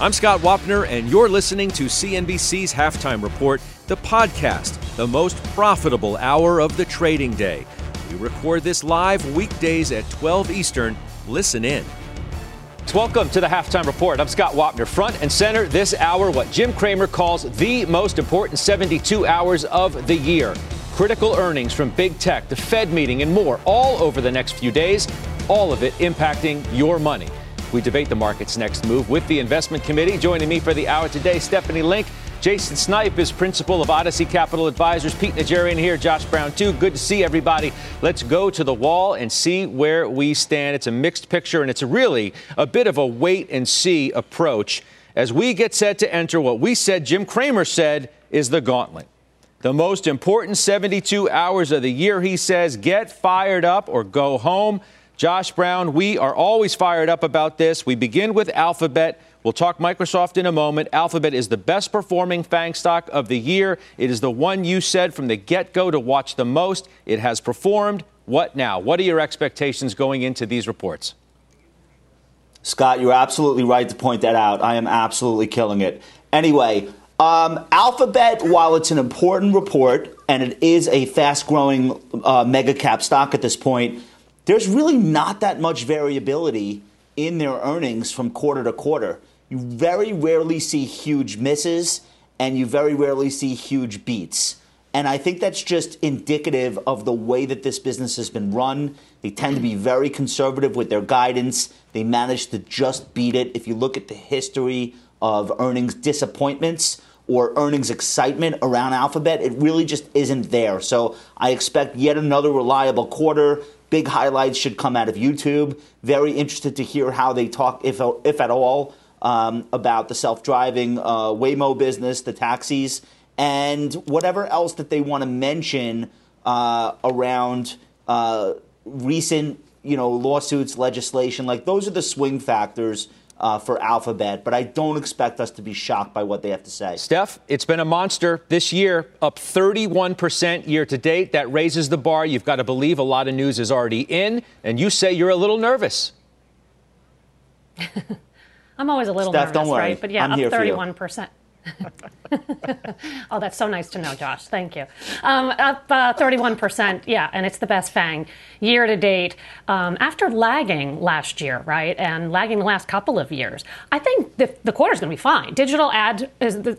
I'm Scott Wapner, and you're listening to CNBC's Halftime Report, the podcast, the most profitable hour of the trading day. We record this live weekdays at 12 Eastern. Listen in. Welcome to the Halftime Report. I'm Scott Wapner. Front and center this hour, what Jim Cramer calls the most important 72 hours of the year. Critical earnings from big tech, the Fed meeting, and more all over the next few days, all of it impacting your money. We debate the market's next move with the investment committee. Joining me for the hour today, Stephanie Link. Jason Snipe is principal of Odyssey Capital Advisors. Pete Najarian here, Josh Brown too. Good to see everybody. Let's go to the wall and see where we stand. It's a mixed picture, and it's really a bit of a wait and see approach as we get set to enter what we said Jim Cramer said is the gauntlet. The most important 72 hours of the year, he says. Get fired up or go home. Josh Brown, we are always fired up about this. We begin with Alphabet. We'll talk Microsoft in a moment. Alphabet is the best performing FAANG stock of the year. It is the one you said from the get-go to watch the most. It has performed. What now? What are your expectations going into these reports? Scott, you're absolutely right to point that out. I am absolutely killing it. Anyway, Alphabet, while it's an important report and it is a fast-growing mega cap stock at this point, there's really not that much variability in their earnings from quarter to quarter. You very rarely see huge misses, and you very rarely see huge beats. And I think that's just indicative of the way that this business has been run. They tend to be very conservative with their guidance. They manage to just beat it. If you look at the history of earnings disappointments or earnings excitement around Alphabet, it really just isn't there. So I expect yet another reliable quarter. Big highlights should come out of YouTube. Very interested to hear how they talk, if at all, about the self-driving Waymo business, the taxis, and whatever else that they want to mention around recent, lawsuits, legislation. Like those are the swing factors for Alphabet, but I don't expect us to be shocked by what they have to say. Steph, it's been a monster this year, up 31% year to date. That raises the bar. You've got to believe a lot of news is already in, and you say you're a little nervous. I'm always a little Steph, nervous, don't worry. Right? But yeah, I'm up 31%. Oh, that's so nice to know, Josh. Thank you. Up 31%, yeah, and it's the best FAANG year to date after lagging last year, right, and lagging the last couple of years. I think the quarter's going to be fine. Digital ad,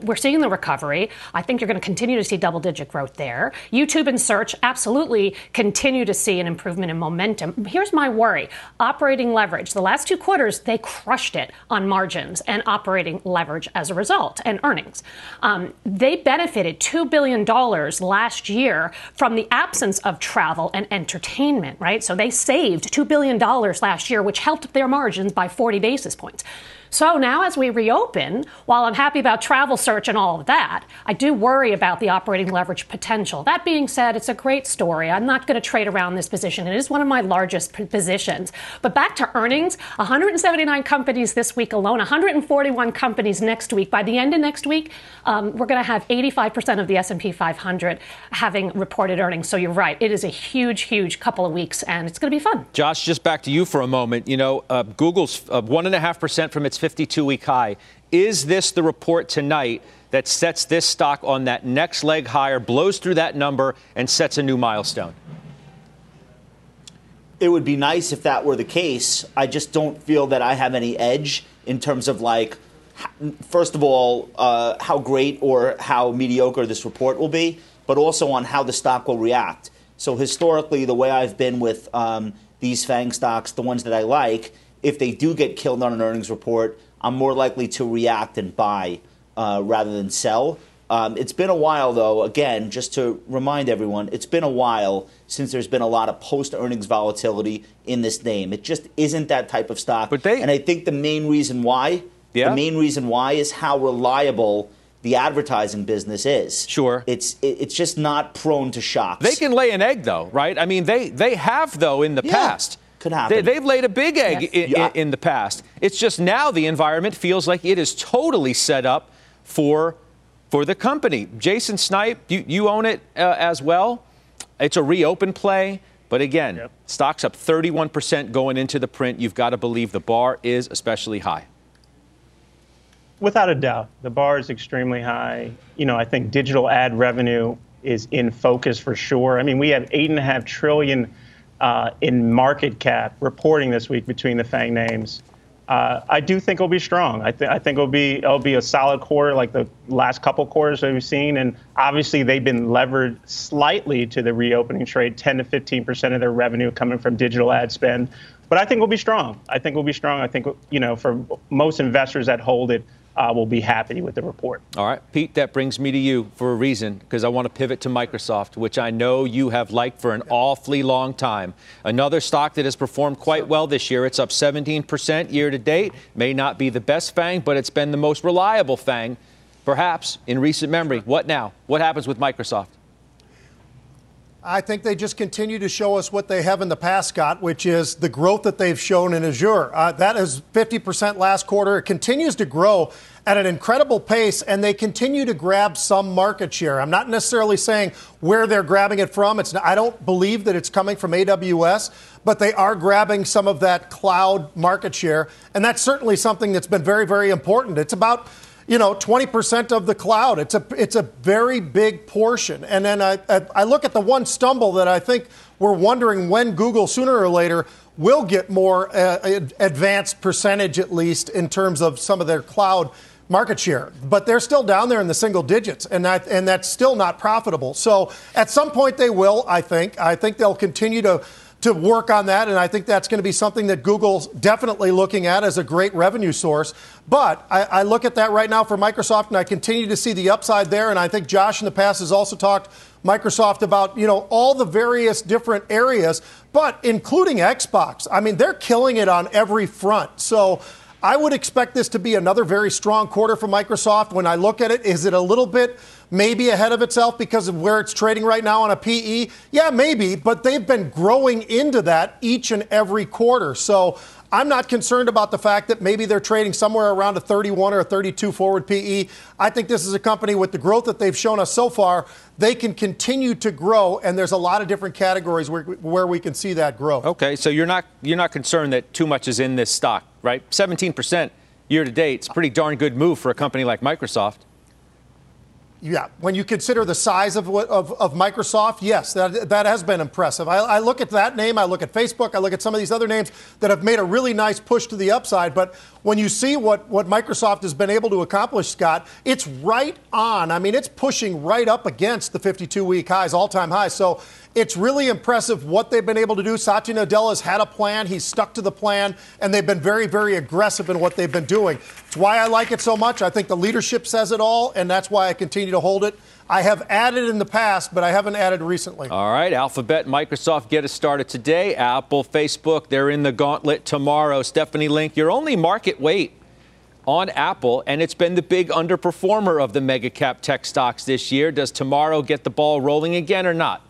we're seeing the recovery. I think you're going to continue to see double-digit growth there. YouTube and search absolutely continue to see an improvement in momentum. Here's my worry. Operating leverage. The last two quarters, they crushed it on margins and operating leverage as a result and earnings. They benefited $2 billion last year from the absence of travel and entertainment, right? So they saved $2 billion last year, which helped their margins by 40 basis points. So now as we reopen, while I'm happy about travel search and all of that, I do worry about the operating leverage potential. That being said, it's a great story. I'm not going to trade around this position. It is one of my largest positions. But back to earnings, 179 companies this week alone, 141 companies next week. By the end of next week, we're going to have 85% of the S&P 500 having reported earnings. So you're right. It is a huge, huge couple of weeks, and it's going to be fun. Josh, just back to you for a moment. Google's 1.5% from its 52-week high. Is this the report tonight that sets this stock on that next leg higher, blows through that number, and sets a new milestone? It would be nice if that were the case. I just don't feel that I have any edge in terms of, first of all, how great or how mediocre this report will be, but also on how the stock will react. So historically, the way I've been with these FAANG stocks, the ones that I like, if they do get killed on an earnings report, I'm more likely to react and buy rather than sell. It's been a while, though, again, just to remind everyone, it's been a while since there's been a lot of post-earnings volatility in this name. It just isn't that type of stock. And I think the main reason why Yeah. The main reason why is how reliable the advertising business is. Sure. It's just not prone to shocks. They can lay an egg, though, right? I mean, they have, though, in the past. Could happen. They've laid a big egg in the past. It's just now the environment feels like it is totally set up for the company. Jason Snipe, you own it as well. It's a reopen play. But again, stock's up 31% going into the print. You've got to believe the bar is especially high. Without a doubt, the bar is extremely high. You know, I think digital ad revenue is in focus for sure. I mean, we have $8.5 trillion in market cap reporting this week between the FAANG names. I do think it'll be strong. I think it'll be a solid quarter like the last couple quarters that we've seen. And obviously, they've been levered slightly to the reopening trade, 10 to 15% of their revenue coming from digital ad spend. But I think we'll be strong. I think we'll be strong. I think, you know, for most investors that hold it, will be happy with the report. All right, Pete, that brings me to you for a reason, because I want to pivot to Microsoft, which I know you have liked for an awfully long time. Another stock that has performed quite well this year. It's up 17% year to date. May not be the best FAANG, but it's been the most reliable FAANG, perhaps, in recent memory. What now? What happens with Microsoft? I think they just continue to show us what they have in the past, Scott, which is the growth that they've shown in Azure. That is 50% last quarter. It continues to grow at an incredible pace, and they continue to grab some market share. I'm not necessarily saying where they're grabbing it from. I don't believe that it's coming from AWS, but they are grabbing some of that cloud market share, and that's certainly something that's been very, very important. It's about 20% of the cloud. It's a very big portion. And then I look at the one stumble that I think we're wondering when Google sooner or later will get more advanced percentage, at least in terms of some of their cloud market share. But they're still down there in the single digits, and that's still not profitable. So at some point they will, I think. I think they'll continue to work on that, and I think that's going to be something that Google's definitely looking at as a great revenue source. But I look at that right now for Microsoft, and I continue to see the upside there, and I think Josh in the past has also talked Microsoft about, all the various different areas, but including Xbox. I mean, they're killing it on every front. So I would expect this to be another very strong quarter for Microsoft. When I look at it, is it a little bit maybe ahead of itself because of where it's trading right now on a PE? Yeah, maybe, but they've been growing into that each and every quarter. So I'm not concerned about the fact that maybe they're trading somewhere around a 31 or a 32 forward PE. I think this is a company with the growth that they've shown us so far. They can continue to grow, and there's a lot of different categories where we can see that growth. Okay, so you're not concerned that too much is in this stock, right? 17% year to date. It's a pretty darn good move for a company like Microsoft. Yeah, when you consider the size of Microsoft, yes, that has been impressive. I look at that name, I look at Facebook, I look at some of these other names that have made a really nice push to the upside. But when you see what Microsoft has been able to accomplish, Scott, it's right on. I mean, it's pushing right up against the 52-week highs, all-time highs. So it's really impressive what they've been able to do. Satya Nadella has had a plan. He's stuck to the plan, and they've been very, very aggressive in what they've been doing. It's why I like it so much. I think the leadership says it all, and that's why I continue to hold it. I have added in the past, but I haven't added recently. All right, Alphabet, Microsoft get us started today. Apple, Facebook, they're in the gauntlet tomorrow. Stephanie Link, your only market weight on Apple, and it's been the big underperformer of the mega cap tech stocks this year. Does tomorrow get the ball rolling again or not?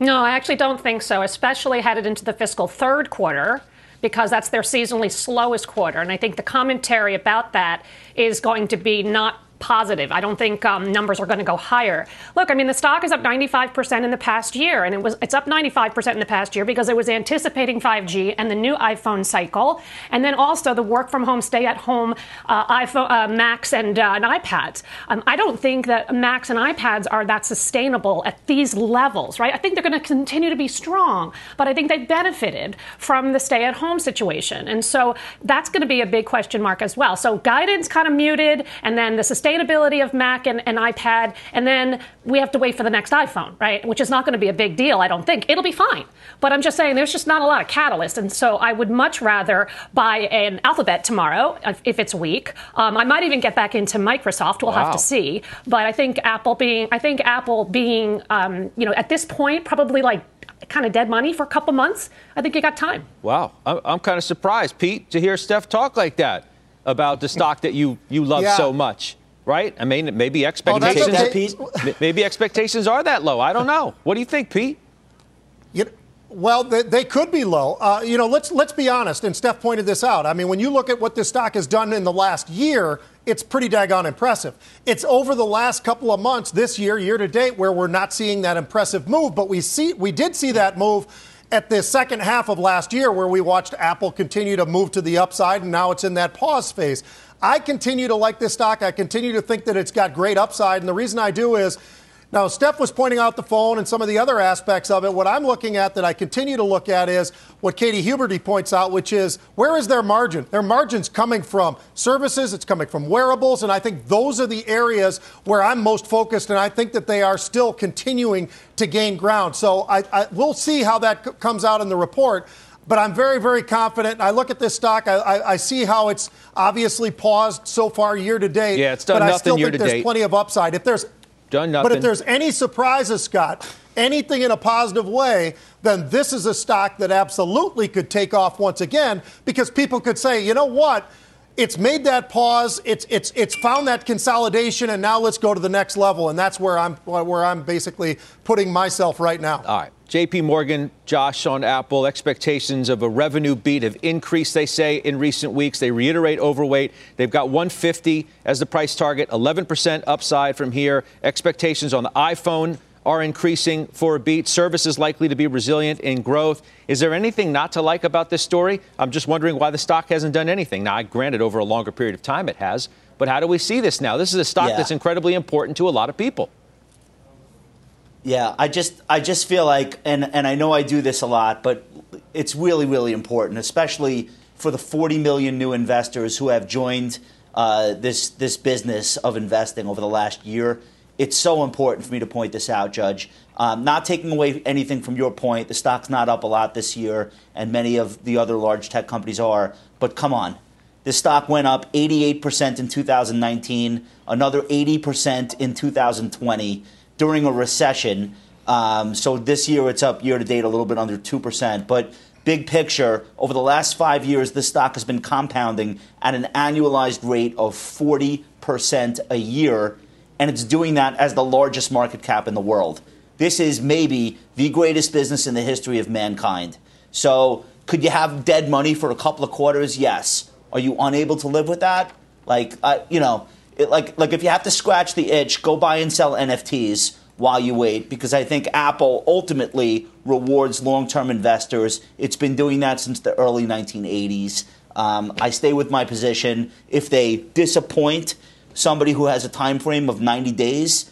No, I actually don't think so, especially headed into the fiscal third quarter, because that's their seasonally slowest quarter. And I think the commentary about that is going to be not positive. I don't think numbers are going to go higher. Look, I mean, the stock is up 95% in the past year, and it's up 95% in the past year because it was anticipating 5G and the new iPhone cycle, and then also the work from home, stay at home iPhone, Macs, and iPads. I don't think that Macs and iPads are that sustainable at these levels, right? I think they're going to continue to be strong, but I think they benefited from the stay at home situation, and so that's going to be a big question mark as well. So guidance kind of muted, and then the sustainability of Mac and iPad, and then we have to wait for the next iPhone, right? Which is not going to be a big deal, I don't think. It'll be fine. But I'm just saying there's just not a lot of catalyst, and so I would much rather buy an Alphabet tomorrow if it's weak. I might even get back into Microsoft. We'll have to see. But I think Apple being, at this point, probably like kind of dead money for a couple months. I think you got time. Wow, I'm kind of surprised, Pete, to hear Steph talk like that about the stock that you love so much, right? I mean, maybe expectations. Maybe expectations are that low. I don't know. What do you think, Pete? Well, they could be low. Let's be honest. And Steph pointed this out. I mean, when you look at what this stock has done in the last year, it's pretty daggone impressive. It's over the last couple of months this year, year to date, where we're not seeing that impressive move. But we did see that move at the second half of last year, where we watched Apple continue to move to the upside, and now it's in that pause phase. I continue to like this stock. I continue to think that it's got great upside. And the reason I do is, now, Steph was pointing out the phone and some of the other aspects of it. What I'm looking at, that I continue to look at, is what Katie Huberty points out, which is, where is their margin? Their margin's coming from services, it's coming from wearables, and I think those are the areas where I'm most focused, and I think that they are still continuing to gain ground. So we'll see how that comes out in the report. But I'm very, very confident. I look at this stock. I see how it's obviously paused so far year to date. Yeah, it's done nothing year to date. But I still think there's plenty of upside. But if there's any surprises, Scott, anything in a positive way, then this is a stock that absolutely could take off once again, because people could say, you know what? It's made that pause. It's found that consolidation, and now let's go to the next level. And that's where I'm basically putting myself right now. All right. J.P. Morgan, Josh on Apple, expectations of a revenue beat have increased, they say, in recent weeks. They reiterate overweight. They've got 150 as the price target, 11% upside from here. Expectations on the iPhone are increasing for a beat. Services likely to be resilient in growth. Is there anything not to like about this story? I'm just wondering why the stock hasn't done anything. Now, granted, over a longer period of time it has, but how do we see this now? This is a stock that's incredibly important to a lot of people. Yeah, I just feel like, and I know I do this a lot, but it's really, really important, especially for the 40 million new investors who have joined this business of investing over the last year. It's so important for me to point this out, Judge. Not taking away anything from your point. The stock's not up a lot this year, and many of the other large tech companies are. But come on. This stock went up 88% in 2019, another 80% in 2020. During a recession, so this year it's up year to date a little bit under 2%. But big picture, over the last 5 years, this stock has been compounding at an annualized rate of 40% a year, and it's doing that as the largest market cap in the world. This is maybe the greatest business in the history of mankind. So could you have dead money for a couple of quarters? Yes. Are you unable to live with that? Like if you have to scratch the itch, go buy and sell NFTs while you wait, because I think Apple ultimately rewards long-term investors. It's been doing that since the early 1980s. I stay with my position. If they disappoint somebody who has a time frame of 90 days,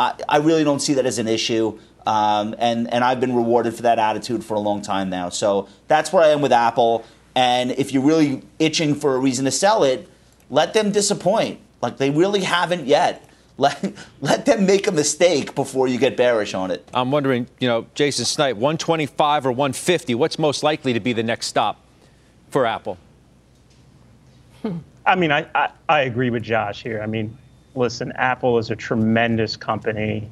I really don't see that as an issue. And I've been rewarded for that attitude for a long time now. So that's where I am with Apple. And if you're really itching for a reason to sell it, let them disappoint. Like, they really haven't yet. Let them make a mistake before you get bearish on it. I'm wondering, Jason Snipe, 125 or 150, what's most likely to be the next stop for Apple? I mean, I agree with Josh here. I mean, listen, Apple is a tremendous company,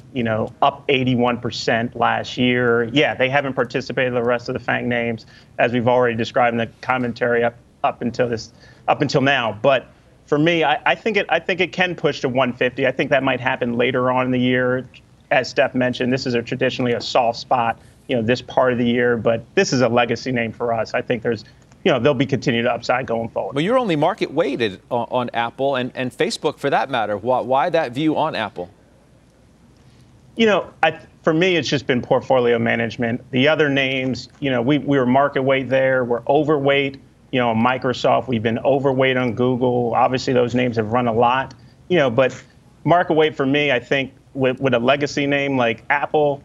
up 81% last year. Yeah, they haven't participated in the rest of the FAANG names, as we've already described in the commentary up until now. But for me, I think it can push to 150. I think that might happen later on in the year. As Steph mentioned, this is traditionally a soft spot, this part of the year. But this is a legacy name for us. I think there's, there'll be continued upside going forward. Well, you're only market weighted on Apple and Facebook, for that matter. Why that view on Apple? For me, it's just been portfolio management. The other names, we were market weight there. We're overweight. Microsoft, we've been overweight on Google. Obviously, those names have run a lot, but market weight for me, I think with a legacy name like Apple,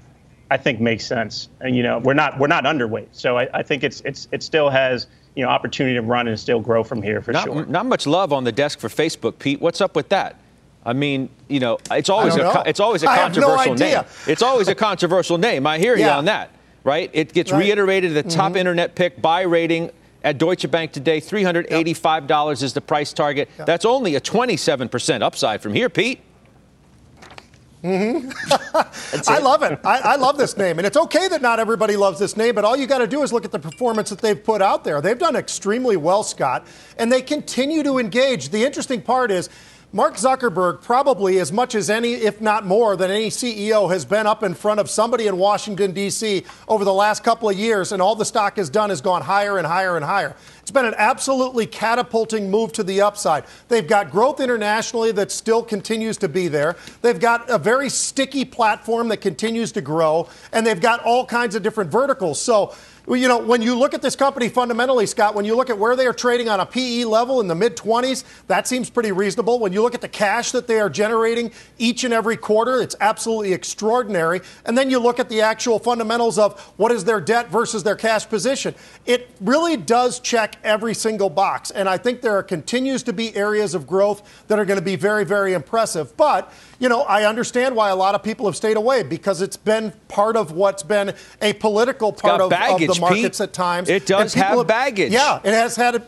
I think makes sense. And, we're not underweight. So I think it still has, opportunity to run and still grow from here for sure. Not much love on the desk for Facebook, Pete. What's up with that? I mean, it's always a controversial name. It's always a controversial name. I hear you on that, right? It gets reiterated at the top internet pick buy rating. At Deutsche Bank today, $385 is the price target. That's only a 27% upside from here, Pete. Mm-hmm. I love it. I love this name. And it's okay that not everybody loves this name, but all you got to do is look at the performance that they've put out there. They've done extremely well, Scott, and they continue to engage. The interesting part is Mark Zuckerberg probably as much as any, if not more than any CEO, has been up in front of somebody in Washington, D.C. over the last couple of years, and all the stock has done is gone higher and higher and higher. It's been an absolutely catapulting move to the upside. They've got growth internationally that still continues to be there. They've got a very sticky platform that continues to grow, and they've got all kinds of different verticals. So, you know, when you look at this company fundamentally, Scott, when you look at where they are trading on a PE level in the mid-20s, that seems pretty reasonable. When you look at the cash that they are generating each and every quarter, it's absolutely extraordinary. And then you look at the actual fundamentals of what is their debt versus their cash position. It really does check every single box. And I think there continues to be areas of growth that are going to be very, very impressive. But, you know, I understand why a lot of people have stayed away, because it's been part of what's been a political part of the markets at times. It does have baggage. Yeah, it has had a,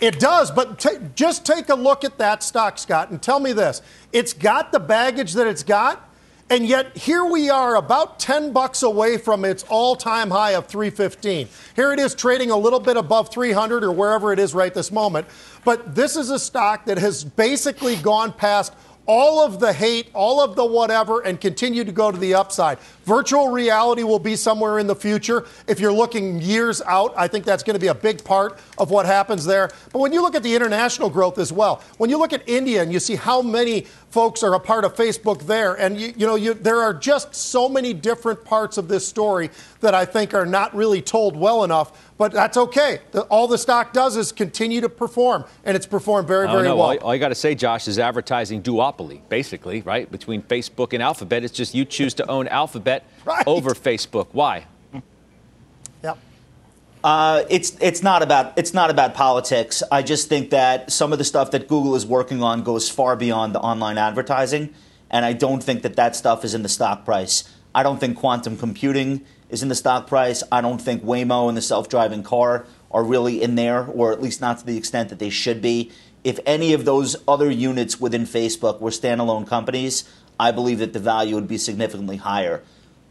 it does. But just take a look at that stock, Scott, and tell me this. It's got the baggage that it's got. And yet here we are about $10 away from its all-time high of 315. Here it is trading a little bit above 300 or wherever it is right this moment. But this is a stock that has basically gone past all of the hate, all of the whatever, and continue to go to the upside. Virtual reality will be somewhere in the future. If you're looking years out, I think that's going to be a big part of what happens there. But when you look at the international growth as well, when you look at India and you see how many folks are a part of Facebook there, and you know, there are just so many different parts of this story that I think are not really told well enough. But that's okay. All the stock does is continue to perform, and it's performed very, very well. All you got to say, Josh, is advertising duopoly, basically, right? Between Facebook and Alphabet, it's just you choose to own Alphabet over Facebook. Why? Yep. It's not about politics. I just think that some of the stuff that Google is working on goes far beyond the online advertising, and I don't think that that stuff is in the stock price. I don't think quantum computing is in the stock price. I don't think Waymo and the self-driving car are really in there, or at least not to the extent that they should be. If any of those other units within Facebook were standalone companies, I believe that the value would be significantly higher.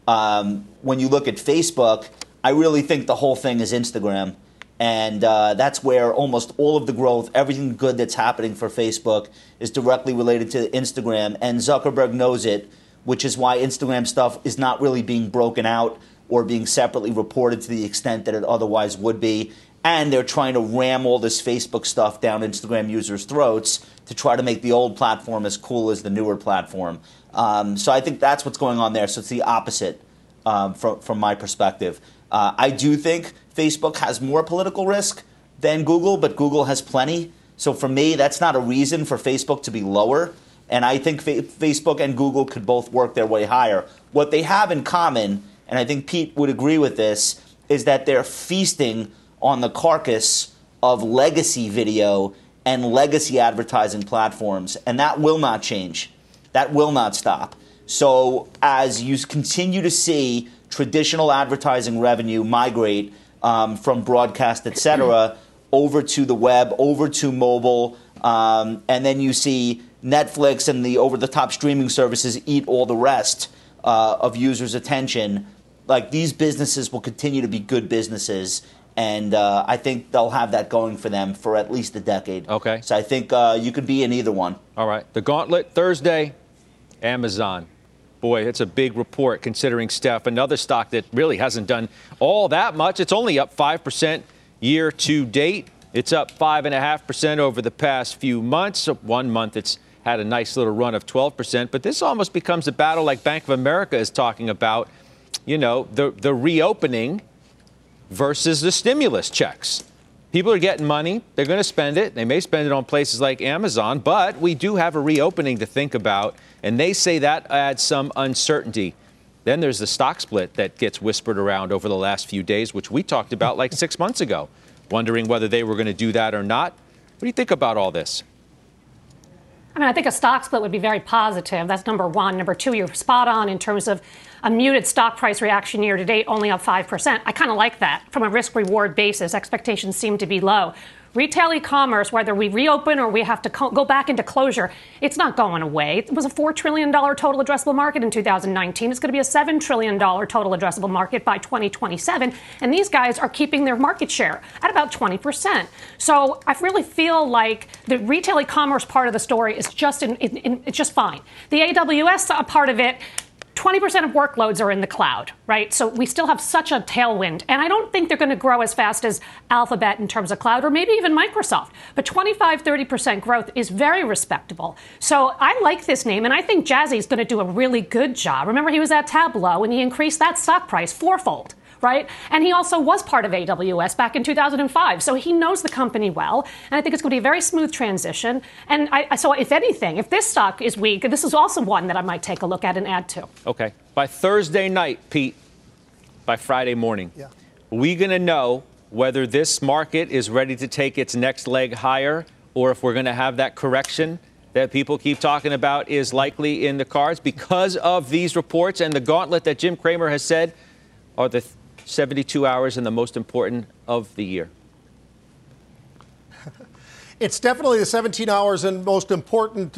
When you look at Facebook, I really think the whole thing is Instagram. And that's where almost all of the growth, everything good that's happening for Facebook is directly related to Instagram. And Zuckerberg knows it, which is why Instagram stuff is not really being broken out or being separately reported to the extent that it otherwise would be. And they're trying to ram all this Facebook stuff down Instagram users' throats to try to make the old platform as cool as the newer platform. So I think that's what's going on there. So it's the opposite from my perspective. I do think Facebook has more political risk than Google, but Google has plenty. So for me, that's not a reason for Facebook to be lower. And I think Facebook and Google could both work their way higher. What they have in common, and I think Pete would agree with this, is that they're feasting on the carcass of legacy video and legacy advertising platforms. And that will not change. That will not stop. So as you continue to see traditional advertising revenue migrate from broadcast, et cetera, over to the web, over to mobile, and then you see Netflix and the over-the-top streaming services eat all the rest of users' attention. Like, these businesses will continue to be good businesses, and I think they'll have that going for them for at least a decade. Okay. So I think you could be in either one. All right. The Gauntlet Thursday, Amazon. Boy, it's a big report considering, Steph, another stock that really hasn't done all that much. It's only up 5% year to date. It's up 5.5% over the past few months. 1 month it's had a nice little run of 12%, but this almost becomes a battle like Bank of America is talking about, you know, the reopening versus the stimulus checks. People are getting money. They're going to spend it. They may spend it on places like Amazon, but we do have a reopening to think about, and they say that adds some uncertainty. Then there's the stock split that gets whispered around over the last few days, which we talked about like 6 months ago, wondering whether they were going to do that or not. What do you think about all this? I mean, I think a stock split would be very positive. That's number one. Number two, you're spot on in terms of a muted stock price reaction year to date, only up 5%. I kind of like that. From a risk-reward basis, expectations seem to be low. Retail e-commerce, whether we reopen or we have to go back into closure, it's not going away. It was a $4 trillion total addressable market in 2019. It's going to be a $7 trillion total addressable market by 2027. And these guys are keeping their market share at about 20%. So I really feel like the retail e-commerce part of the story is just it's just fine. The AWS part of it, 20% of workloads are in the cloud, right? So we still have such a tailwind. And I don't think they're going to grow as fast as Alphabet in terms of cloud or maybe even Microsoft. But 25, 30% growth is very respectable. So I like this name, and I think Jazzy's going to do a really good job. Remember, he was at Tableau, and he increased that stock price fourfold, right? And he also was part of AWS back in 2005. So he knows the company well. And I think it's going to be a very smooth transition. And so if anything, if this stock is weak, this is also one that I might take a look at and add to. Okay. By Thursday night, Pete, by Friday morning, we're going to know whether this market is ready to take its next leg higher or if we're going to have that correction that people keep talking about is likely in the cards because of these reports and the gauntlet that Jim Cramer has said are the 72 hours and the most important of the year. It's definitely the 17 hours and most important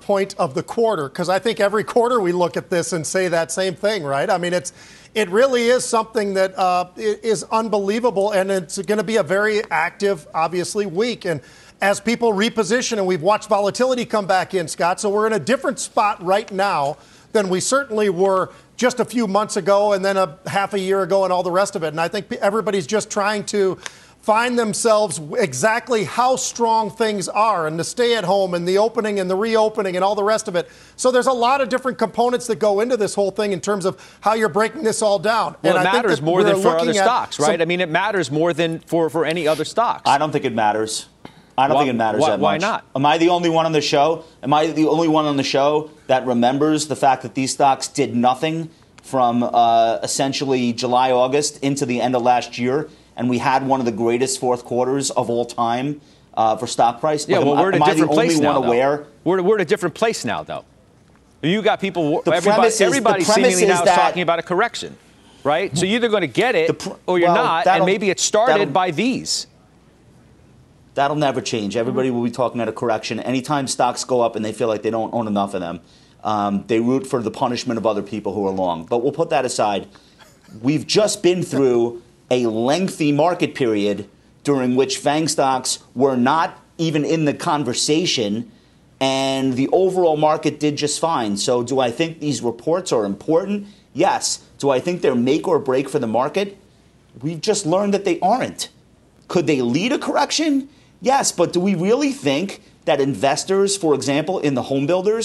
point of the quarter, because I think every quarter we look at this and say that same thing, right? I mean, it really is something that is unbelievable, and it's going to be a very active, obviously, week. And as people reposition, and we've watched volatility come back in, Scott, so we're in a different spot right now than we certainly were just a few months ago and then a half a year ago and all the rest of it. And I think everybody's just trying to find themselves exactly how strong things are, and the stay at home and the opening and the reopening and all the rest of it. So there's a lot of different components that go into this whole thing in terms of how you're breaking this all down. Well, and it matters more than for other stocks, right? I mean, it matters more than for any other stocks. I don't think it matters. I don't think it matters that much. Why not? Am I the only one on the show? Am I the only one on the show that remembers the fact that these stocks did nothing from essentially July, August into the end of last year, and we had one of the greatest fourth quarters of all time for stock price? Yeah, well, we're at a different place now, though. We're at a different place now, though. You got people, everybody seemingly now is talking about a correction, right? So you're either going to get it or you're not, and maybe it started by these. That'll never change. Everybody will be talking about a correction. Anytime stocks go up and they feel like they don't own enough of them, they root for the punishment of other people who are long. But we'll put that aside. We've just been through a lengthy market period during which FAANG stocks were not even in the conversation, and the overall market did just fine. So do I think these reports are important? Yes. Do I think they're make or break for the market? We've just learned that they aren't. Could they lead a correction? Yes, but do we really think that investors, for example, in the home builder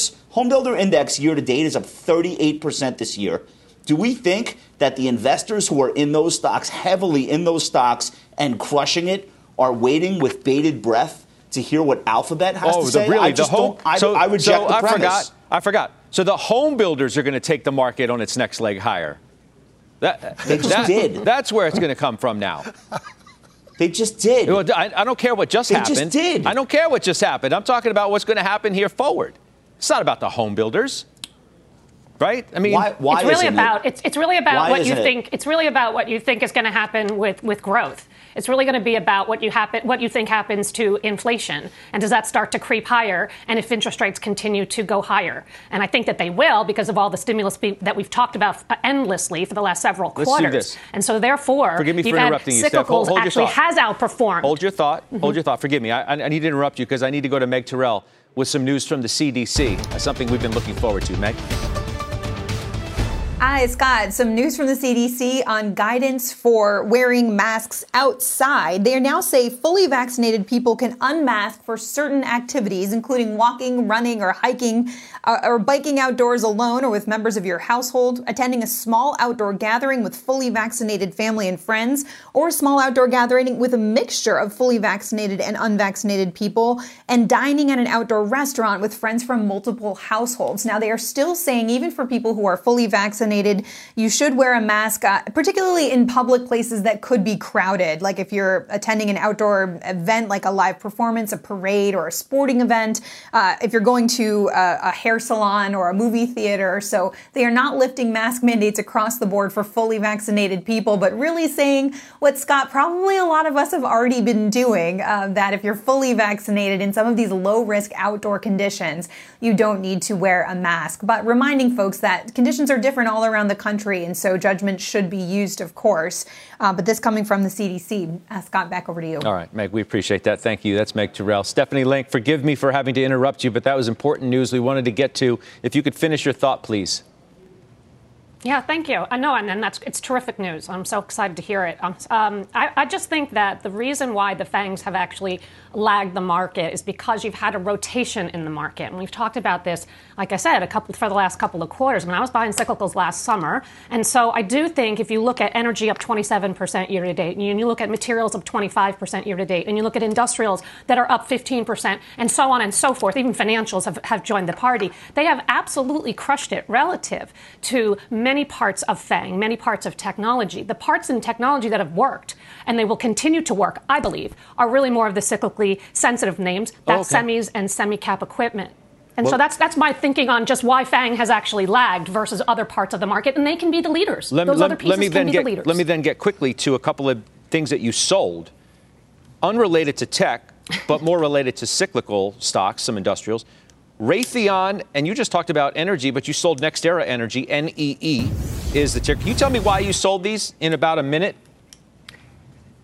index year to date is up 38% this year? Do we think that the investors who are in those stocks, heavily in those stocks and crushing it, are waiting with bated breath to hear what Alphabet has to say? Really, I reject the premise. I forgot. So the home builders are going to take the market on its next leg higher. They just did. That's where it's going to come from now. They just did. I don't care what just happened. They just did. I don't care what just happened. I'm talking about what's going to happen here forward. It's not about the home builders, right? I mean, why it's really about it's really about what you think. It's really about what you think is going to happen with growth. It's really going to be about what you think happens to inflation, and does that start to creep higher, and if interest rates continue to go higher. And I think that they will because of all the stimulus that we've talked about endlessly for the last several quarters. Let's do this. And so therefore, forgive me for interrupting you, Steph. Hold your thought. Actually has outperformed. Hold your thought. Mm-hmm. Hold your thought. Forgive me. I need to interrupt you because I need to go to Meg Terrell with some news from the CDC, something we've been looking forward to, Meg. Hi, Scott. Some news from the CDC on guidance for wearing masks outside. They now say fully vaccinated people can unmask for certain activities, including walking, running, or hiking, or biking outdoors alone or with members of your household, attending a small outdoor gathering with fully vaccinated family and friends, or a small outdoor gathering with a mixture of fully vaccinated and unvaccinated people, and dining at an outdoor restaurant with friends from multiple households. Now, they are still saying even for people who are fully vaccinated vaccinated, you should wear a mask, particularly in public places that could be crowded. Like if you're attending an outdoor event, like a live performance, a parade, or a sporting event, if you're going to a hair salon or a movie theater. So they are not lifting mask mandates across the board for fully vaccinated people, but really saying what, Scott, probably a lot of us have already been doing, that if you're fully vaccinated in some of these low-risk outdoor conditions, you don't need to wear a mask. But reminding folks that conditions are different all around the country, and so judgment should be used, of course. But this coming from the CDC. Scott, back over to you. All right, Meg, we appreciate that. Thank you. That's Meg Terrell. Stephanie Lank, forgive me for having to interrupt you, but that was important news we wanted to get to. If you could finish your thought, please. Yeah, thank you. I know, and it's terrific news. I'm so excited to hear it. I just think that the reason why the FAANGs have actually lagged the market is because you've had a rotation in the market. And we've talked about this, like I said, for the last couple of quarters. I mean, I was buying cyclicals last summer. And so I do think if you look at energy up 27% year to date, and you look at materials up 25% year to date, and you look at industrials that are up 15%, and so on and so forth, even financials have joined the party, they have absolutely crushed it relative to many parts of FAANG, many parts of technology. The parts in technology that have worked, and they will continue to work, I believe, are really more of the cyclically sensitive names. That's okay. Semis and semi-cap equipment. And well, so that's my thinking on just why FAANG has actually lagged versus other parts of the market, and they can be the leaders. Let me then get quickly to a couple of things that you sold, unrelated to tech, but more related to cyclical stocks, some industrials. Raytheon, and you just talked about energy, but you sold NextEra Energy, NEE is the ticker. Can you tell me why you sold these in about a minute?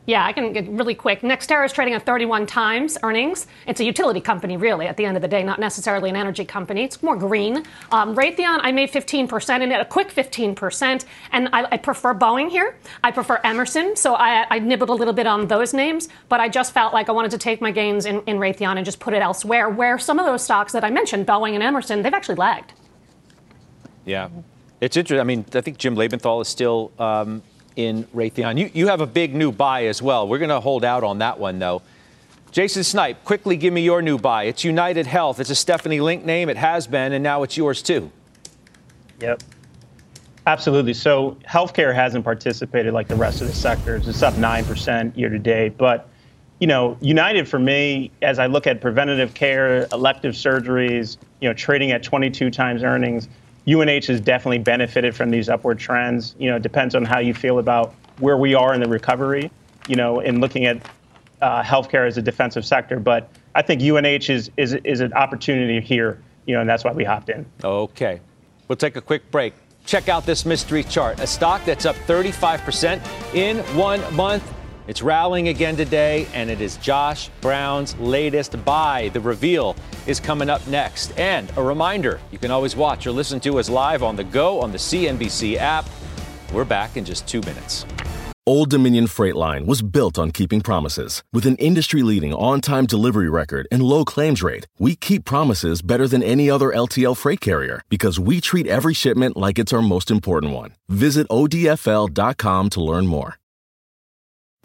Yeah, I can get really quick. NextEra is trading at 31 times earnings. It's a utility company, really, at the end of the day, not necessarily an energy company. It's more green. Raytheon, I made 15% in it, a quick 15%. And I prefer Boeing here. I prefer Emerson. So I nibbled a little bit on those names. But I just felt like I wanted to take my gains in Raytheon and just put it elsewhere, where some of those stocks that I mentioned, Boeing and Emerson, they've actually lagged. Yeah, it's interesting. I mean, I think Jim Labenthal is still... in Raytheon. You have a big new buy as well. We're going to hold out on that one, though. Jason Snipe, quickly give me your new buy. It's United Health. It's a Stephanie Link name. It has been, and now it's yours, too. Yep. Absolutely. So healthcare hasn't participated like the rest of the sectors. It's up 9% year to date. But, you know, United, for me, as I look at preventative care, elective surgeries, you know, trading at 22 times earnings, UNH has definitely benefited from these upward trends. You know, it depends on how you feel about where we are in the recovery, you know, in looking at healthcare as a defensive sector. But I think UNH is an opportunity here, you know, and that's why we hopped in. Okay. We'll take a quick break. Check out this mystery chart, a stock that's up 35% in 1 month. It's rallying again today, and it is Josh Brown's latest buy. The reveal is coming up next. And a reminder, you can always watch or listen to us live on the go on the CNBC app. We're back in just 2 minutes. Old Dominion Freight Line was built on keeping promises. With an industry-leading on-time delivery record and low claims rate, we keep promises better than any other LTL freight carrier because we treat every shipment like it's our most important one. Visit odfl.com to learn more.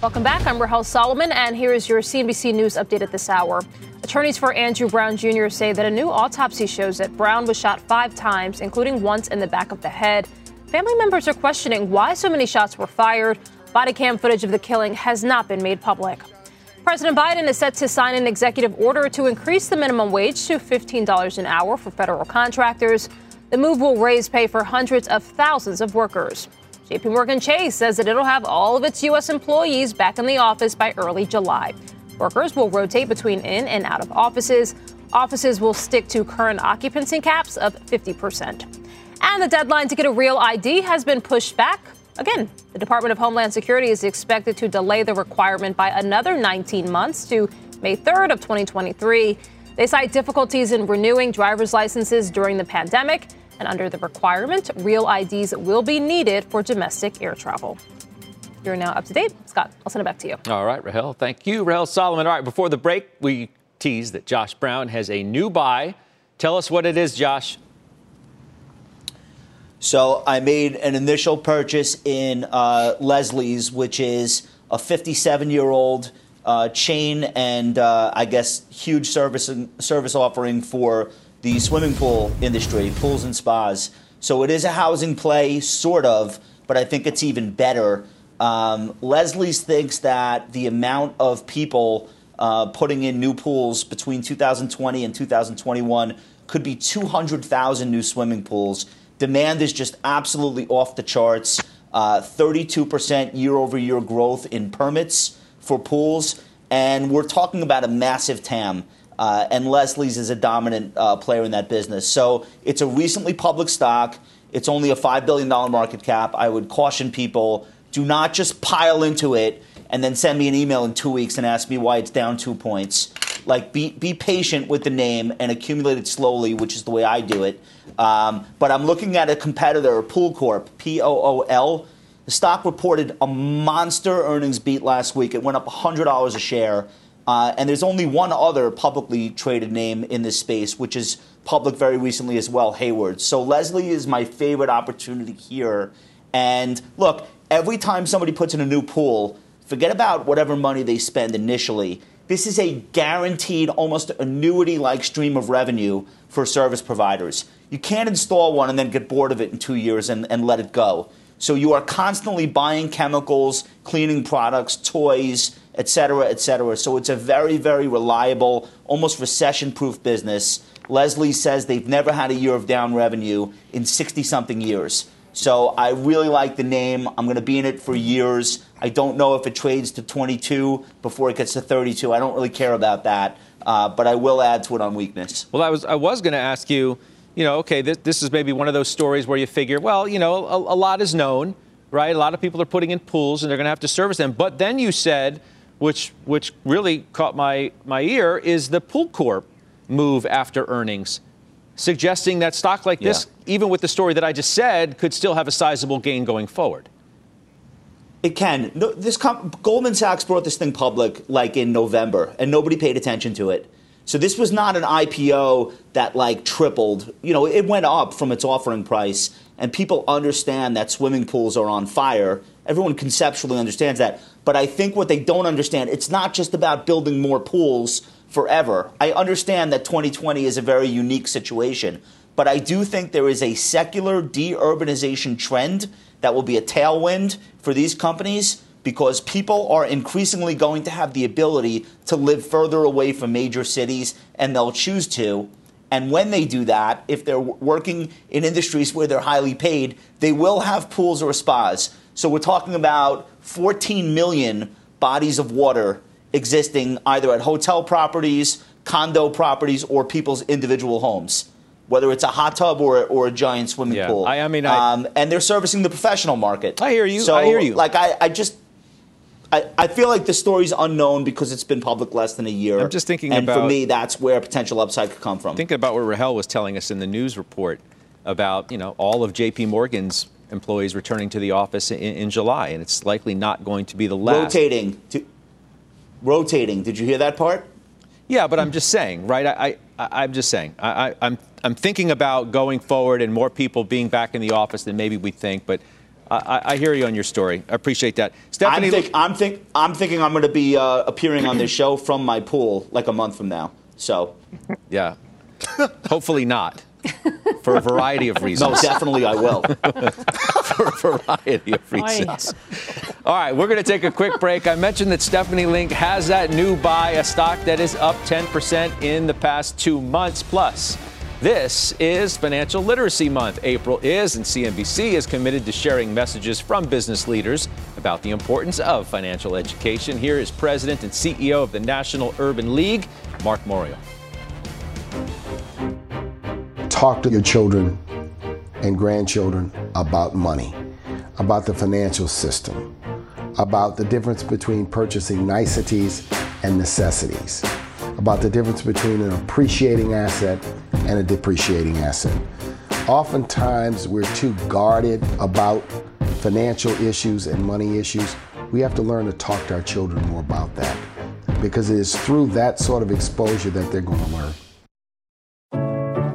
Welcome back. I'm Rahel Solomon, and here is your CNBC News update at this hour. Attorneys for Andrew Brown Jr. say that a new autopsy shows that Brown was shot 5 times, including once in the back of the head. Family members are questioning why so many shots were fired. Body cam footage of the killing has not been made public. President Biden is set to sign an executive order to increase the minimum wage to $15 an hour for federal contractors. The move will raise pay for hundreds of thousands of workers. JP Morgan Chase says that it'll have all of its U.S. employees back in the office by early July. Workers will rotate between in and out of offices. Offices will stick to current occupancy caps of 50%. And the deadline to get a real ID has been pushed back. Again, the Department of Homeland Security is expected to delay the requirement by another 19 months to May 3rd of 2023. They cite difficulties in renewing driver's licenses during the pandemic, and under the requirement, real IDs will be needed for domestic air travel. You're now up to date. Scott, I'll send it back to you. All right, Rahel. Thank you, Rahel Solomon. All right, before the break, we tease that Josh Brown has a new buy. Tell us what it is, Josh. So I made an initial purchase in Leslie's, which is a 57-year-old chain and I guess huge service offering for the swimming pool industry, pools and spas. So it is a housing play, sort of, but I think it's even better. Leslie's thinks that the amount of people putting in new pools between 2020 and 2021 could be 200,000 new swimming pools. Demand is just absolutely off the charts. 32% year-over-year growth in permits for pools. And we're talking about a massive TAM. And Leslie's is a dominant player in that business. So it's a recently public stock. It's only a $5 billion market cap. I would caution people, do not just pile into it and then send me an email in 2 weeks and ask me why it's down 2 points. Like, be patient with the name and accumulate it slowly, which is the way I do it. But I'm looking at a competitor, Pool Corp, P-O-O-L. The stock reported a monster earnings beat last week. It went up $100 a share. And there's only one other publicly traded name in this space, which is public very recently as well, Hayward. So Leslie is my favorite opportunity here. And look, every time somebody puts in a new pool, forget about whatever money they spend initially. This is a guaranteed, almost annuity-like stream of revenue for service providers. You can't install one and then get bored of it in 2 years and let it go. So you are constantly buying chemicals, cleaning products, toys, et cetera, et cetera. So it's a very, very reliable, almost recession-proof business. Leslie says they've never had a year of down revenue in 60-something years. So I really like the name. I'm going to be in it for years. I don't know if it trades to 22 before it gets to 32. I don't really care about that, but I will add to it on weakness. Well, I was going to ask you, you know, okay, this is maybe one of those stories where you figure, well, you know, a lot is known, right? A lot of people are putting in pools and they're going to have to service them. But then you said, which really caught my ear, is the Pool Corp move after earnings, suggesting that stock like this, even with the story that I just said, could still have a sizable gain going forward. It can. No, this Goldman Sachs brought this thing public like in November, and nobody paid attention to it. So this was not an IPO that like tripled. You know, it went up from its offering price, and people understand that swimming pools are on fire. Everyone conceptually understands that. But I think what they don't understand, it's not just about building more pools forever. I understand that 2020 is a very unique situation, but I do think there is a secular de-urbanization trend that will be a tailwind for these companies because people are increasingly going to have the ability to live further away from major cities, and they'll choose to. And when they do that, if they're working in industries where they're highly paid, they will have pools or spas. So we're talking about 14 million bodies of water existing either at hotel properties, condo properties, or people's individual homes, whether it's a hot tub or a giant swimming pool. And they're servicing the professional market. I hear you. So, like, I feel like the story's unknown because it's been public less than a year. I'm just thinking and for me, that's where potential upside could come from. Think about what Rahel was telling us in the news report about, you know, all of JP Morgan's employees returning to the office in July, and it's likely not going to be the last. Rotating. Did you hear that part? Yeah, but I'm just saying, right? I'm just saying. I'm thinking about going forward and more people being back in the office than maybe we think. But I hear you on your story. I appreciate that, Stephanie. I'm thinking I'm going to be appearing on this show from my pool like a month from now. So, yeah. Hopefully not. For a variety of reasons. No, definitely I will. For a variety of reasons. All right, we're going to take a quick break. I mentioned that Stephanie Link has that new buy, a stock that is up 10% in the past 2 months. Plus, This is Financial Literacy Month. April is, and CNBC is committed to sharing messages from business leaders about the importance of financial education. Here is President and CEO of the National Urban League, Mark Morial. Talk to your children and grandchildren about money, about the financial system, about the difference between purchasing niceties and necessities, about the difference between an appreciating asset and a depreciating asset. Oftentimes, we're too guarded about financial issues and money issues. We have to learn to talk to our children more about that, because it is through that sort of exposure that they're going to learn.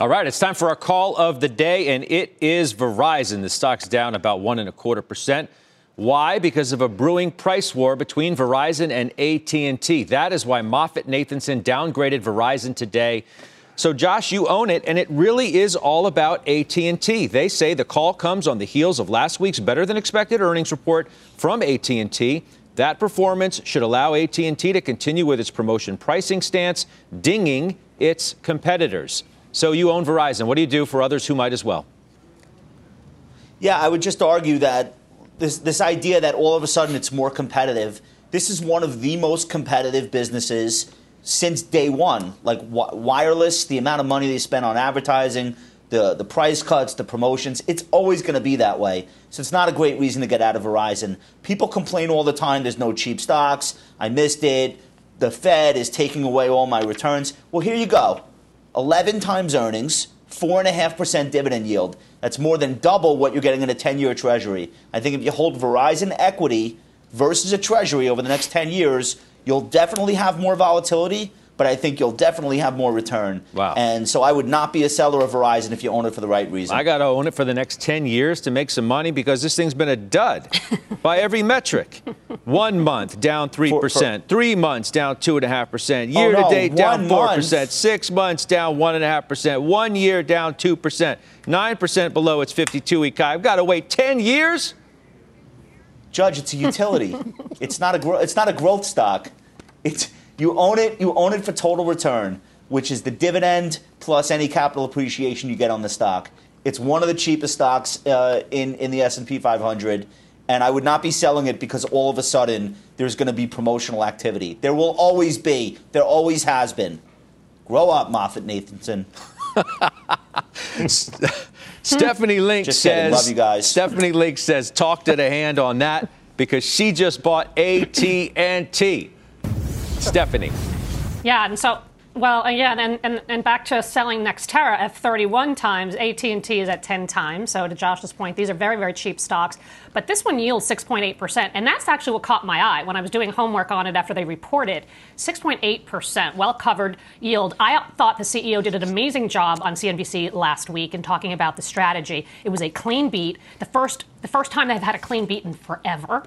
All right, it's time for our call of the day, and it is Verizon. The stock's down about 1.25%. Why? Because of a brewing price war between Verizon and AT&T. That is why Moffett Nathanson downgraded Verizon today. So, Josh, you own it, and it really is all about AT&T. They say the call comes on the heels of last week's better-than-expected earnings report from AT&T. That performance should allow AT&T to continue with its promotion pricing stance, dinging its competitors. So you own Verizon. What do you do for others who might as well? Yeah, I would just argue that This idea that all of a sudden it's more competitive, this is one of the most competitive businesses since day one. Like wireless, the amount of money they spend on advertising, the price cuts, the promotions, it's always going to be that way. So it's not a great reason to get out of Verizon. People complain all the time, there's no cheap stocks, I missed it, the Fed is taking away all my returns. Well, here you go, 11 times earnings, 4.5% dividend yield. That's more than double what you're getting in a 10-year treasury. I think if you hold Verizon equity versus a treasury over the next 10 years, you'll definitely have more volatility, but I think you'll definitely have more return. Wow. And so I would not be a seller of Verizon if you own it for the right reason. I got to own it for the next 10 years to make some money, because this thing's been a dud by every metric. 1 month down 3%, 3 months down 2.5%, year-to-date down 4%, 6 months down 1.5%, 1 year down 2%, 9% below its 52-week high. I've got to wait 10 years? Judge, it's a utility. It's not a growth stock. You own it for total return, which is the dividend plus any capital appreciation you get on the stock. It's one of the cheapest stocks in the S&P 500, and I would not be selling it because all of a sudden there's going to be promotional activity. There will always be. There always has been. Grow up, Moffett Nathanson. Stephanie Link just says, love you guys. Stephanie Link says, talk to the hand on that, because she just bought AT&T. Stephanie. Yeah, and so, well, again, and back to selling Nextera at 31 times, AT&T is at 10 times. So to Josh's point, these are very, very cheap stocks. But this one yields 6.8%, and that's actually what caught my eye when I was doing homework on it after they reported. 6.8%, well-covered yield. I thought the CEO did an amazing job on CNBC last week in talking about the strategy. It was a clean beat, the first time they've had a clean beat in forever.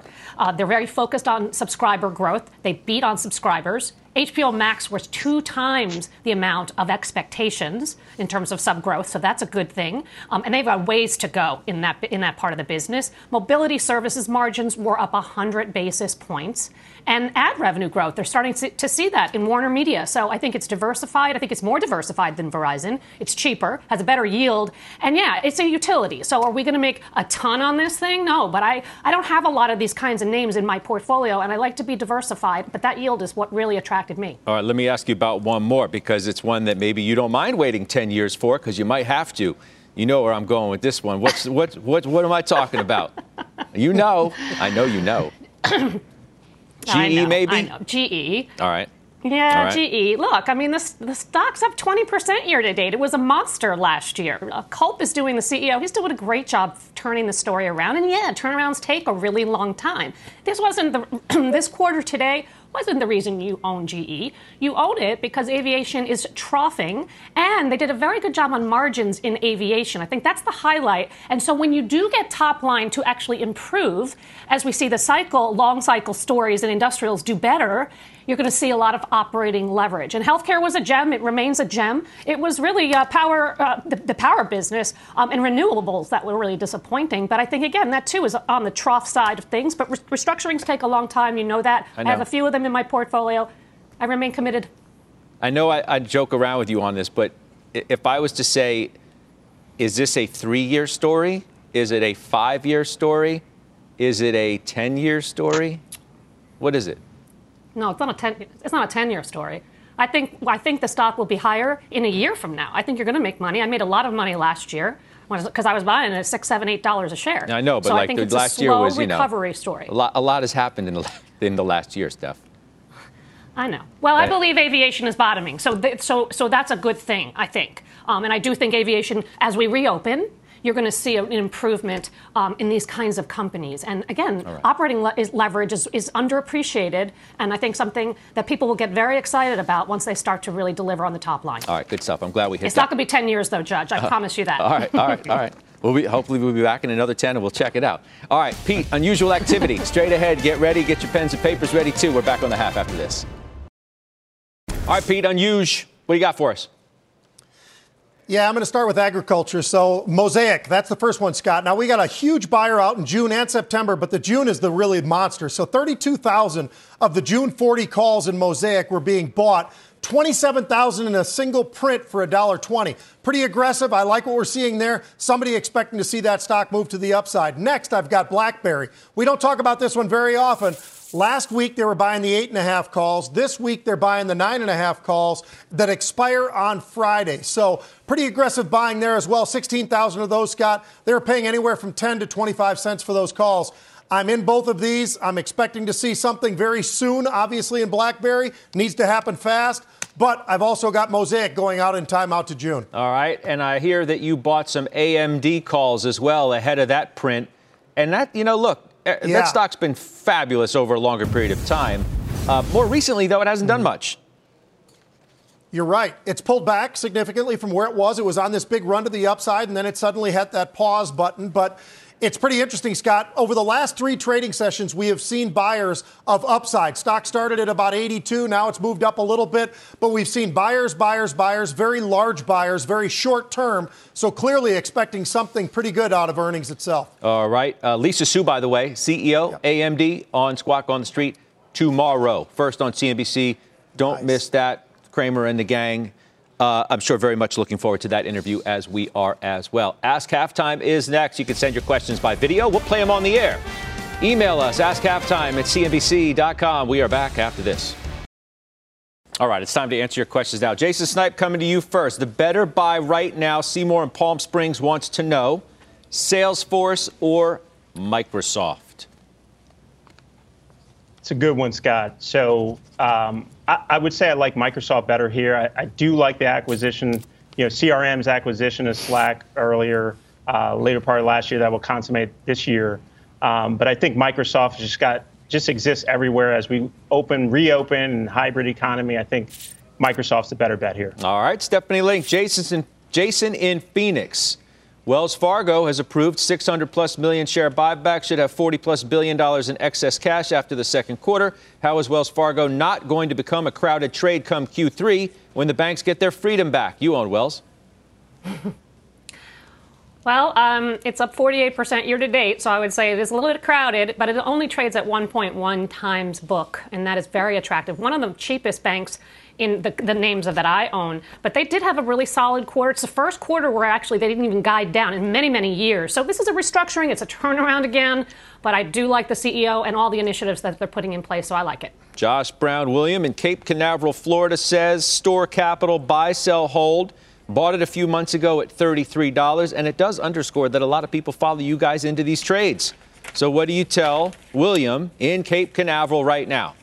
They're very focused on subscriber growth. They beat on subscribers. HBO Max was 2 times the amount of expectations in terms of sub growth, so that's a good thing. And they've got ways to go in that part of the business. Mobility services margins were up 100 basis points. And ad revenue growth, they're starting to see that in Warner Media. So I think it's diversified. I think it's more diversified than Verizon. It's cheaper, has a better yield. And, yeah, it's a utility. So are we going to make a ton on this thing? No, but I don't have a lot of these kinds of names in my portfolio, and I like to be diversified. But that yield is what really attracted me. All right, let me ask you about one more, because it's one that maybe you don't mind waiting 10 years for, because you might have to. You know where I'm going with this one. What am I talking about? You know. I know you know. GE, I know, maybe? I know. GE. All right. Yeah, all right. GE. Look, I mean, the stock's up 20% year-to-date. It was a monster last year. Culp is doing the CEO. He's doing a great job turning the story around. And, yeah, turnarounds take a really long time. This wasn't this quarter today wasn't the reason you own GE. You own it because aviation is troughing, and they did a very good job on margins in aviation. I think that's the highlight. And so when you do get top line to actually improve, as we see the cycle, long cycle stories and industrials do better, you're going to see a lot of operating leverage. And healthcare was a gem. It remains a gem. It was really the power business and renewables that were really disappointing. But I think, again, that, too, is on the trough side of things. But restructurings take a long time. You know that. I know. I have a few of them in my portfolio. I remain committed. I know I joke around with you on this, but if I was to say, is this a 3-year story? Is it a 5-year story? Is it a 10-year story? What is it? No, it's not a 10-year story. I think the stock will be higher in a year from now. I think you're going to make money. I made a lot of money last year because I was buying it at $6, $7, $8 a share. I know, but so like I think the last year was, you know, recovery story. A lot has happened in the last year, Steph. I know. Well, right. I believe aviation is bottoming, so that's a good thing, I think. And I do think aviation, as we reopen, you're going to see an improvement in these kinds of companies. And again, right. Operating leverage is underappreciated, and I think something that people will get very excited about once they start to really deliver on the top line. All right, good stuff. I'm glad we hit It's not going to be 10 years, though, Judge. I promise you that. All right. Hopefully we'll be back in another 10, and we'll check it out. All right, Pete, unusual activity. Straight ahead. Get ready. Get your pens and papers ready, too. We're back on the half after this. All right, Pete, unusual. What do you got for us? Yeah, I'm going to start with agriculture. So Mosaic, that's the first one, Scott. Now, we got a huge buyer out in June and September, but the June is the really monster. So 32,000 of the June 40 calls in Mosaic were being bought, 27,000 in a single print for $1.20. Pretty aggressive. I like what we're seeing there. Somebody expecting to see that stock move to the upside. Next, I've got BlackBerry. We don't talk about this one very often. Last week, they were buying the 8.5 calls. This week, they're buying the 9.5 calls that expire on Friday. So pretty aggressive buying there as well. 16,000 of those, Scott. They were paying anywhere from 10 to 25 cents for those calls. I'm in both of these. I'm expecting to see something very soon, obviously, in BlackBerry. Needs to happen fast. But I've also got Mosaic going out in time out to June. All right. And I hear that you bought some AMD calls as well ahead of that print. And that, you know, look. Yeah. That stock's been fabulous over a longer period of time. More recently, though, it hasn't done much. You're right. It's pulled back significantly from where it was. It was on this big run to the upside, and then it suddenly hit that pause button. But it's pretty interesting, Scott. Over the last 3 trading sessions, we have seen buyers of upside. Stock started at about 82. Now it's moved up a little bit. But we've seen buyers, very large buyers, very short term. So clearly expecting something pretty good out of earnings itself. All right. Lisa Su, by the way, CEO, yep. AMD, on Squawk on the Street tomorrow. First on CNBC. Don't miss that. Kramer and the gang. I'm sure very much looking forward to that interview, as we are as well. Ask Halftime is next. You can send your questions by video. We'll play them on the air. Email us, askhalftime@cnbc.com. We are back after this. All right, it's time to answer your questions now. Jason Snipe, coming to you first. The better buy right now, Seymour in Palm Springs wants to know, Salesforce or Microsoft? It's a good one, Scott. So I would say I like Microsoft better here. I do like the acquisition, you know, CRM's acquisition of Slack earlier, later part of last year that will consummate this year. But I think Microsoft just exists everywhere as we reopen and hybrid economy. I think Microsoft's the better bet here. All right, Stephanie Link, Jason in Phoenix. Wells Fargo has approved 600+ million share buyback, should have $40+ billion in excess cash after the second quarter. How is Wells Fargo not going to become a crowded trade come Q3 when the banks get their freedom back? You own Wells. Well, it's up 48% year to date, so I would say it is a little bit crowded, but it only trades at 1.1 times book, and that is very attractive. One of the cheapest banks in the names of that I own, but they did have a really solid quarter. It's the first quarter where actually they didn't even guide down in many, many years. So this is a restructuring. It's a turnaround again, but I do like the CEO and all the initiatives that they're putting in place, so I like it. Josh Brown-William in Cape Canaveral, Florida says, Store Capital, buy, sell, hold. Bought it a few months ago at $33, and it does underscore that a lot of people follow you guys into these trades. So what do you tell William in Cape Canaveral right now?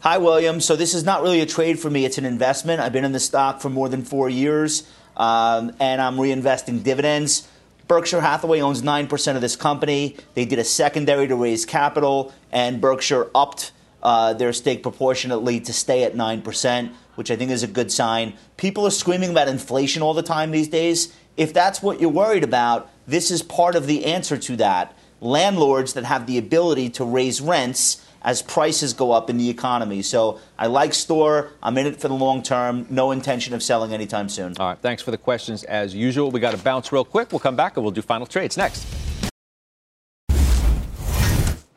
Hi, William. So this is not really a trade for me. It's an investment. I've been in the stock for more than 4 years, and I'm reinvesting dividends. Berkshire Hathaway owns 9% of this company. They did a secondary to raise capital, and Berkshire upped their stake proportionately to stay at 9%, which I think is a good sign. People are screaming about inflation all the time these days. If that's what you're worried about, this is part of the answer to that. Landlords that have the ability to raise rents as prices go up in the economy. So I like Store. I'm in it for the long term. No intention of selling anytime soon. All right. Thanks for the questions as usual. We got to bounce real quick. We'll come back and we'll do final trades next.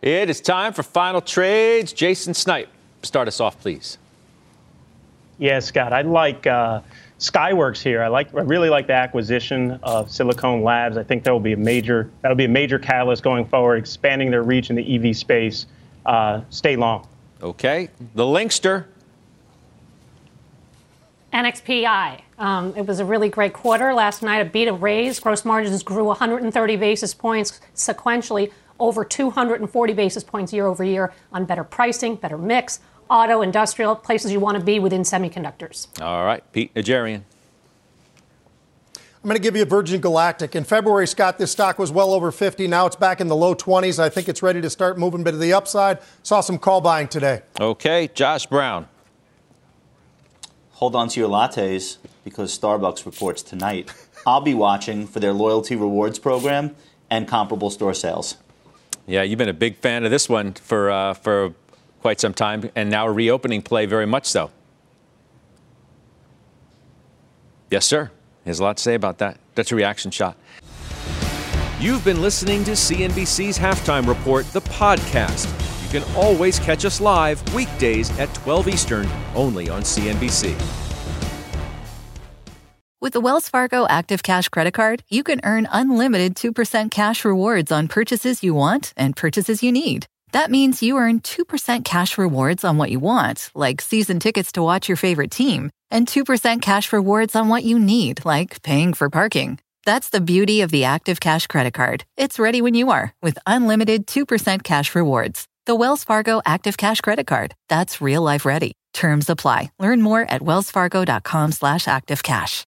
It is time for final trades. Jason Snipe, start us off, please. Yeah, Scott, I like Skyworks here. I really like the acquisition of Silicon Labs. I think that will be a major catalyst going forward, expanding their reach in the EV space. Stay long. Okay. The Linkster. NXPI. It was a really great quarter. Last night, a beat, a raise. Gross margins grew 130 basis points sequentially, over 240 basis points year over year on better pricing, better mix. Auto, industrial, places you want to be within semiconductors. All right. Pete Najarian. I'm going to give you Virgin Galactic. In February, Scott, this stock was well over 50. Now it's back in the low 20s. I think it's ready to start moving a bit to the upside. Saw some call buying today. Okay. Josh Brown. Hold on to your lattes because Starbucks reports tonight. I'll be watching for their loyalty rewards program and comparable store sales. Yeah, you've been a big fan of this one for quite some time, and now a reopening play, very much so. Yes, sir. There's a lot to say about that. That's a reaction shot. You've been listening to CNBC's Halftime Report, the podcast. You can always catch us live weekdays at 12 Eastern, only on CNBC. With the Wells Fargo Active Cash Credit Card, you can earn unlimited 2% cash rewards on purchases you want and purchases you need. That means you earn 2% cash rewards on what you want, like season tickets to watch your favorite team, and 2% cash rewards on what you need, like paying for parking. That's the beauty of the Active Cash Credit Card. It's ready when you are, with unlimited 2% cash rewards. The Wells Fargo Active Cash Credit Card. That's real life ready. Terms apply. Learn more at wellsfargo.com/activecash.